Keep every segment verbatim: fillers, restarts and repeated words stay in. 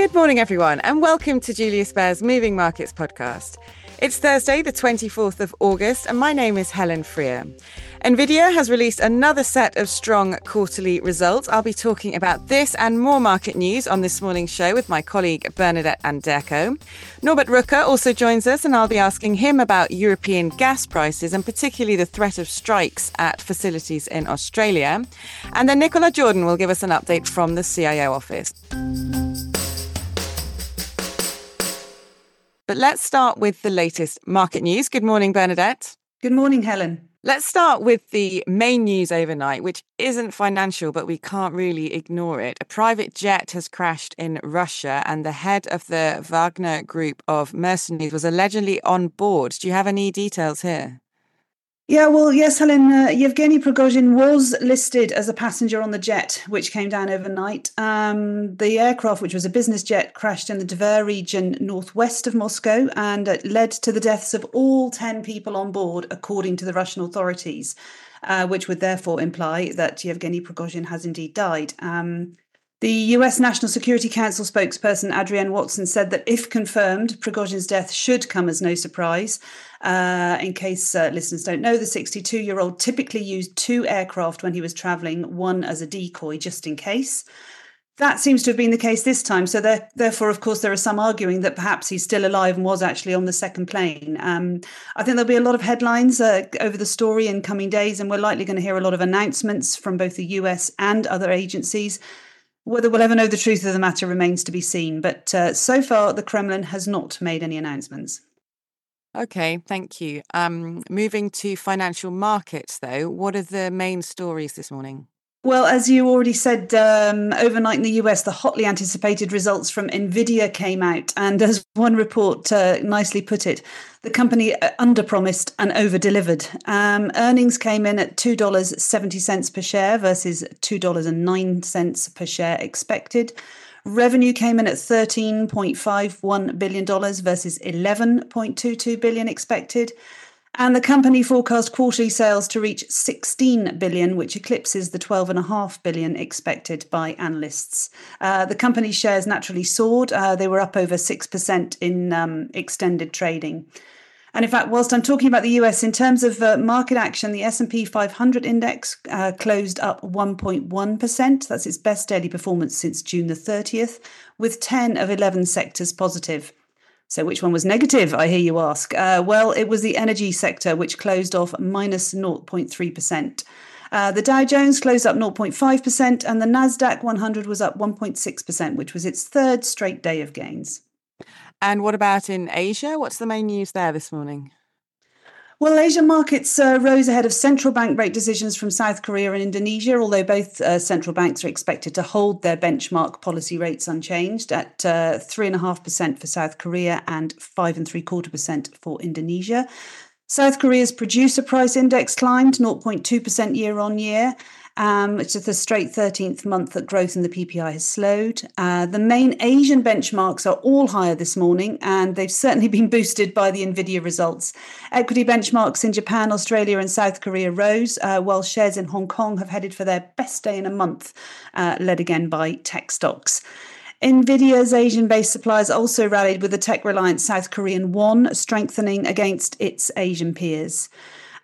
Good morning, everyone, and welcome to Julius Baer's Moving Markets podcast. It's Thursday, the twenty-fourth of August, and my name is Helen Freer. NVIDIA has released another set of strong quarterly results. I'll be talking about this and more market news on this morning's show with my colleague Bernadette Anderko. Norbert Rücker also joins us, and I'll be asking him about European gas prices and particularly the threat of strikes at facilities in Australia. And then Nicola Jordan will give us an update from the C I O office. But let's start with the latest market news. Good morning, Bernadette. Good morning, Helen. Let's start with the main news overnight, which isn't financial, but we can't really ignore it. A private jet has crashed in Russia, and the head of the Wagner group of mercenaries was allegedly on board. Do you have any details here? Yeah, well, yes, Helen, uh, Yevgeny Prigozhin was listed as a passenger on the jet, which came down overnight. Um, the aircraft, which was a business jet, crashed in the Tver region northwest of Moscow, and it led to the deaths of all ten people on board, according to the Russian authorities, uh, which would therefore imply that Yevgeny Prigozhin has indeed died. Um, the U S National Security Council spokesperson Adrienne Watson said that if confirmed, Prigozhin's death should come as no surprise. Uh, in case uh, listeners don't know, the sixty-two-year-old typically used two aircraft when he was travelling, one as a decoy, just in case. That seems to have been the case this time. So there, therefore, of course, there are some arguing that perhaps he's still alive and was actually on the second plane. Um, I think there'll be a lot of headlines uh, over the story in coming days, and we're likely going to hear a lot of announcements from both the U S and other agencies. Whether we'll ever know the truth of the matter remains to be seen. But uh, so far, the Kremlin has not made any announcements. OK, thank you. Um, moving to financial markets, though, what are the main stories this morning? Well, as you already said, um, overnight in the U S, the hotly anticipated results from NVIDIA came out. And as one report uh, nicely put it, the company underpromised and over-delivered. Um, earnings came in at two dollars and seventy cents per share versus two dollars and nine cents per share expected. Revenue came in at thirteen point five one billion dollars versus eleven point two two billion dollars expected. And the company forecast quarterly sales to reach sixteen billion dollars, which eclipses the twelve point five billion dollars expected by analysts. Uh, the company's shares naturally soared. Uh, they were up over six percent in um, extended trading. And in fact, whilst I'm talking about the U S, in terms of uh, market action, the S and P five hundred index uh, closed up one point one percent. That's its best daily performance since June the thirtieth, with ten of eleven sectors positive. So which one was negative, I hear you ask? Uh, well, it was the energy sector, which closed off minus zero point three percent. Uh, the Dow Jones closed up zero point five percent, and the NASDAQ one hundred was up one point six percent, which was its third straight day of gains. And what about in Asia? What's the main news there this morning? Well, Asian markets uh, rose ahead of central bank rate decisions from South Korea and Indonesia, although both uh, central banks are expected to hold their benchmark policy rates unchanged at uh, three point five percent for South Korea and five point three quarter percent for Indonesia. South Korea's producer price index climbed zero point two percent year on year. Um, it's the straight thirteenth month that growth in the P P I has slowed. Uh, the main Asian benchmarks are all higher this morning, and they've certainly been boosted by the NVIDIA results. Equity benchmarks in Japan, Australia and South Korea rose, uh, while shares in Hong Kong have headed for their best day in a month, uh, led again by tech stocks. NVIDIA's Asian-based suppliers also rallied with the tech-reliant South Korean won, strengthening against its Asian peers.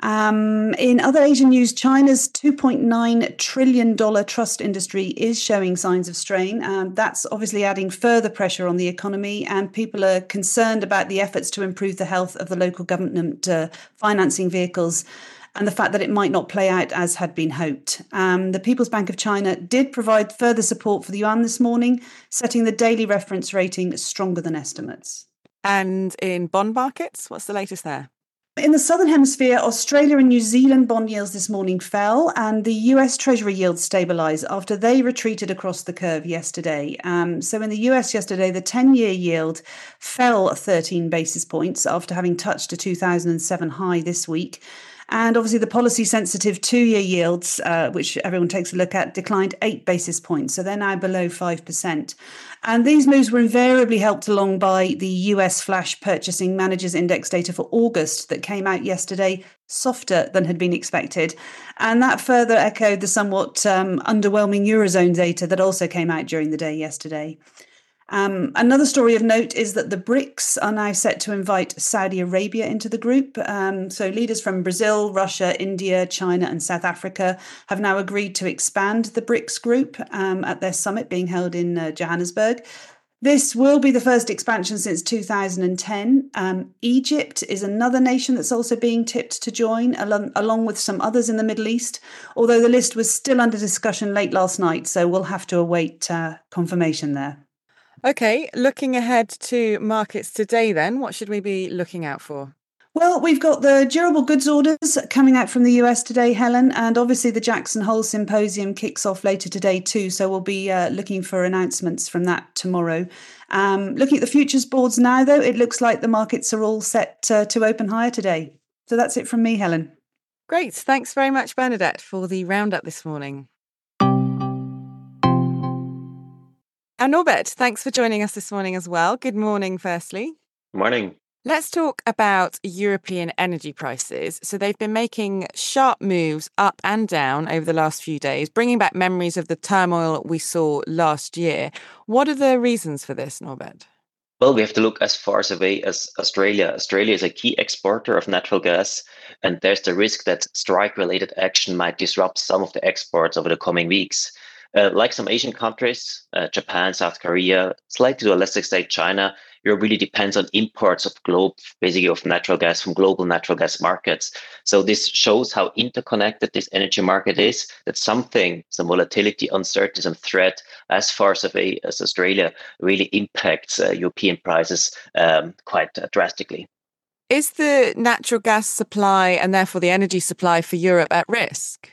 Um, in other Asian news, China's two point nine trillion dollars trust industry is showing signs of strain. Um, that's obviously adding further pressure on the economy, and people are concerned about the efforts to improve the health of the local government uh, financing vehicles and the fact that it might not play out as had been hoped. Um, the People's Bank of China did provide further support for the yuan this morning, setting the daily reference rating stronger than estimates. And in bond markets, what's the latest there? In the Southern Hemisphere, Australia and New Zealand bond yields this morning fell, and the U S Treasury yields stabilised after they retreated across the curve yesterday. Um, so in the U S yesterday, the ten-year yield fell thirteen basis points after having touched a two thousand seven high this week. And obviously the policy-sensitive two-year yields, uh, which everyone takes a look at, declined eight basis points. So they're now below five percent. And these moves were invariably helped along by the U S Flash Purchasing Managers Index data for August that came out yesterday, softer than had been expected. And that further echoed the somewhat um, underwhelming Eurozone data that also came out during the day yesterday. Um, another story of note is that the BRICS are now set to invite Saudi Arabia into the group. Um, so leaders from Brazil, Russia, India, China and South Africa have now agreed to expand the BRICS group um, at their summit being held in uh, Johannesburg. This will be the first expansion since two thousand ten. Um, Egypt is another nation that's also being tipped to join, along, along with some others in the Middle East, although the list was still under discussion late last night, so we'll have to await uh, confirmation there. Okay, looking ahead to markets today then, what should we be looking out for? Well, we've got the durable goods orders coming out from the U S today, Helen, and obviously the Jackson Hole Symposium kicks off later today too, so we'll be uh, looking for announcements from that tomorrow. Um, looking at the futures boards now, though, it looks like the markets are all set uh, to open higher today. So that's it from me, Helen. Great. Thanks very much, Bernadette, for the roundup this morning. And Norbert, thanks for joining us this morning as well. Good morning, firstly. Good morning. Let's talk about European energy prices. So they've been making sharp moves up and down over the last few days, bringing back memories of the turmoil we saw last year. What are the reasons for this, Norbert? Well, we have to look as far away as Australia. Australia is a key exporter of natural gas, and there's the risk that strike-related action might disrupt some of the exports over the coming weeks. Uh, like some Asian countries, uh, Japan, South Korea, slightly to a lesser extent China, Europe really depends on imports of globe, basically of natural gas from global natural gas markets. So this shows how interconnected this energy market is, that something, some volatility, uncertainty, some threat as far away as Australia really impacts uh, European prices um, quite uh, drastically. Is the natural gas supply and therefore the energy supply for Europe at risk?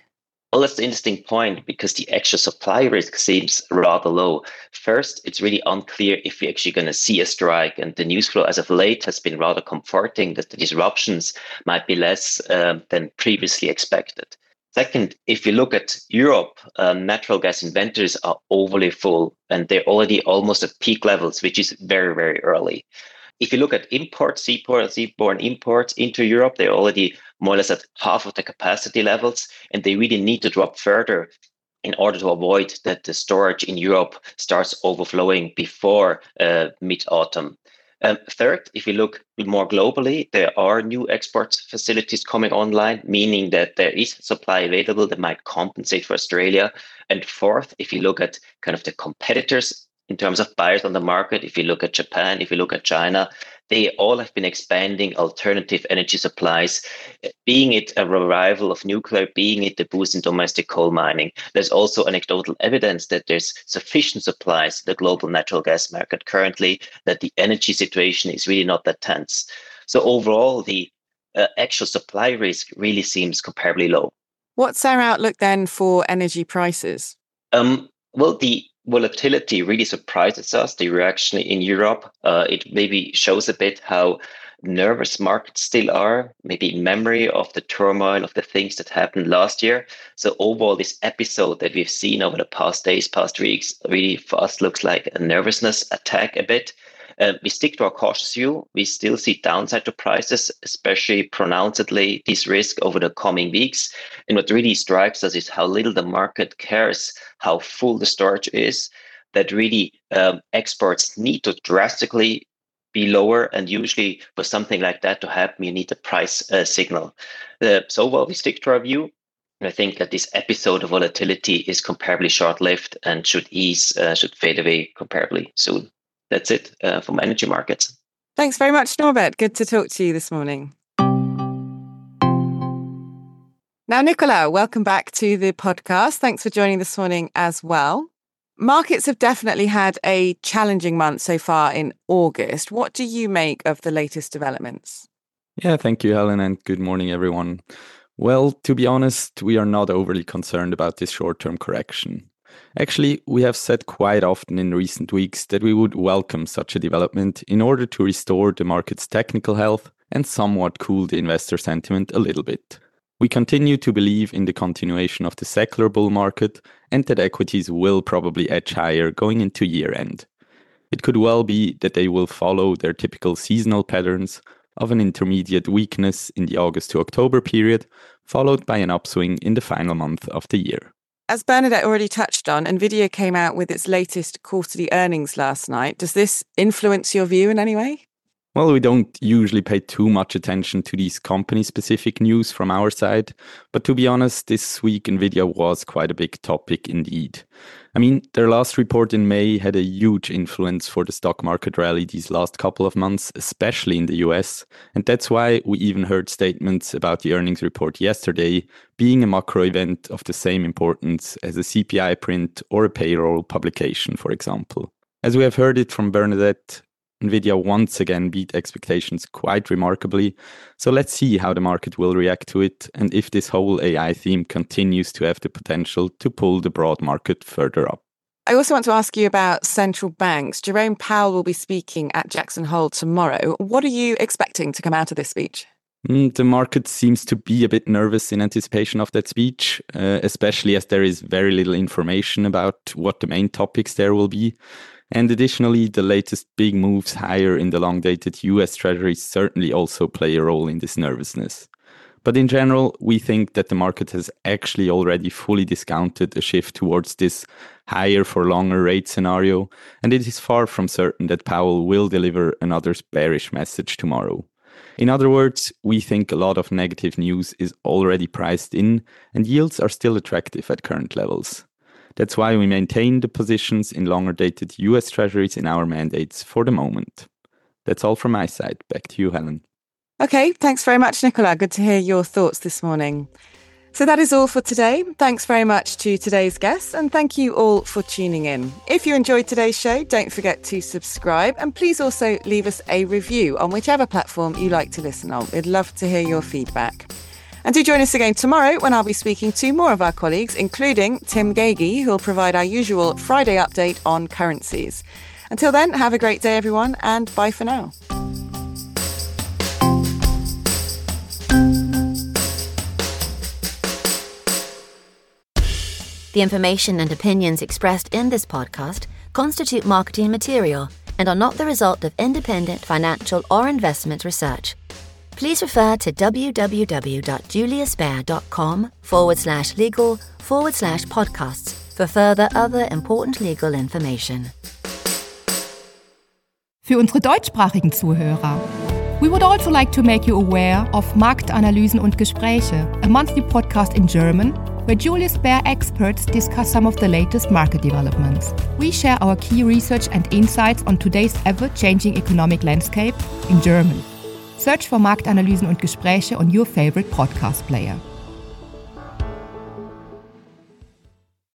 Well, that's the interesting point because the actual supply risk seems rather low. First, it's really unclear if we're actually going to see a strike, and the news flow as of late has been rather comforting that the disruptions might be less uh, than previously expected. Second, if you look at Europe, uh, natural gas inventories are overly full and they're already almost at peak levels, which is very, very early. If you look at imports, seaborne imports into Europe, they're already more or less at half of the capacity levels, and they really need to drop further in order to avoid that the storage in Europe starts overflowing before uh, mid-autumn. Um, third, if you look more globally, there are new export facilities coming online, meaning that there is supply available that might compensate for Australia. And fourth, if you look at kind of the competitors, in terms of buyers on the market, if you look at Japan, if you look at China, they all have been expanding alternative energy supplies, being it a revival of nuclear, being it the boost in domestic coal mining. There's also anecdotal evidence that there's sufficient supplies to the global natural gas market currently, that the energy situation is really not that tense. So overall, the uh, actual supply risk really seems comparably low. What's our outlook then for energy prices? Um, well, the volatility really surprises us, the reaction in Europe. Uh, it maybe shows a bit how nervous markets still are, maybe in memory of the turmoil of the things that happened last year. So overall, this episode that we've seen over the past days, past weeks, really for us looks like a nervousness attack a bit. Uh, we stick to our cautious view. We still see downside to prices, especially pronouncedly this risk over the coming weeks. And what really strikes us is how little the market cares how full the storage is, that really um, exports need to drastically be lower. And usually for something like that to happen, you need a price uh, signal. Uh, so while we stick to our view, I think that this episode of volatility is comparably short-lived and should ease, uh, should fade away comparably soon. That's it uh, from energy markets. Thanks very much, Norbert. Good to talk to you this morning. Now, Nicola, welcome back to the podcast. Thanks for joining this morning as well. Markets have definitely had a challenging month so far in August. What do you make of the latest developments? Yeah, thank you, Helen, and good morning, everyone. Well, to be honest, we are not overly concerned about this short-term correction. Actually, we have said quite often in recent weeks that we would welcome such a development in order to restore the market's technical health and somewhat cool the investor sentiment a little bit. We continue to believe in the continuation of the secular bull market and that equities will probably edge higher going into year-end. It could well be that they will follow their typical seasonal patterns of an intermediate weakness in the August to October period, followed by an upswing in the final month of the year. As Bernadette already touched on, NVIDIA came out with its latest quarterly earnings last night. Does this influence your view in any way? Well, we don't usually pay too much attention to these company-specific news from our side. But to be honest, this week NVIDIA was quite a big topic indeed. I mean, their last report in May had a huge influence for the stock market rally these last couple of months, especially in the U S. And that's why we even heard statements about the earnings report yesterday being a macro event of the same importance as a C P I print or a payroll publication, for example. As we have heard it from Bernadette, NVIDIA once again beat expectations quite remarkably, so let's see how the market will react to it and if this whole A I theme continues to have the potential to pull the broad market further up. I also want to ask you about central banks. Jerome Powell will be speaking at Jackson Hole tomorrow. What are you expecting to come out of this speech? The market seems to be a bit nervous in anticipation of that speech, uh, especially as there is very little information about what the main topics there will be. And additionally, the latest big moves higher in the long-dated U S Treasuries certainly also play a role in this nervousness. But in general, we think that the market has actually already fully discounted a shift towards this higher for longer rate scenario, and it is far from certain that Powell will deliver another bearish message tomorrow. In other words, we think a lot of negative news is already priced in, and yields are still attractive at current levels. That's why we maintain the positions in longer-dated U S Treasuries in our mandates for the moment. That's all from my side. Back to you, Helen. Okay, thanks very much, Nicola. Good to hear your thoughts this morning. So that is all for today. Thanks very much to today's guests, and thank you all for tuning in. If you enjoyed today's show, don't forget to subscribe, and please also leave us a review on whichever platform you like to listen on. We'd love to hear your feedback. And do join us again tomorrow when I'll be speaking to more of our colleagues, including Tim Gagey, who will provide our usual Friday update on currencies. Until then, have a great day, everyone, and bye for now. The information and opinions expressed in this podcast constitute marketing material and are not the result of independent financial or investment research. Please refer to www.juliusbaer.com forward slash legal forward slash podcasts for further other important legal information. Für unsere deutschsprachigen Zuhörer. We would also like to make you aware of Marktanalysen und Gespräche, a monthly podcast in German, where Julius Baer experts discuss some of the latest market developments. We share our key research and insights on today's ever-changing economic landscape in German. Search for Marktanalysen und Gespräche on your favorite podcast player.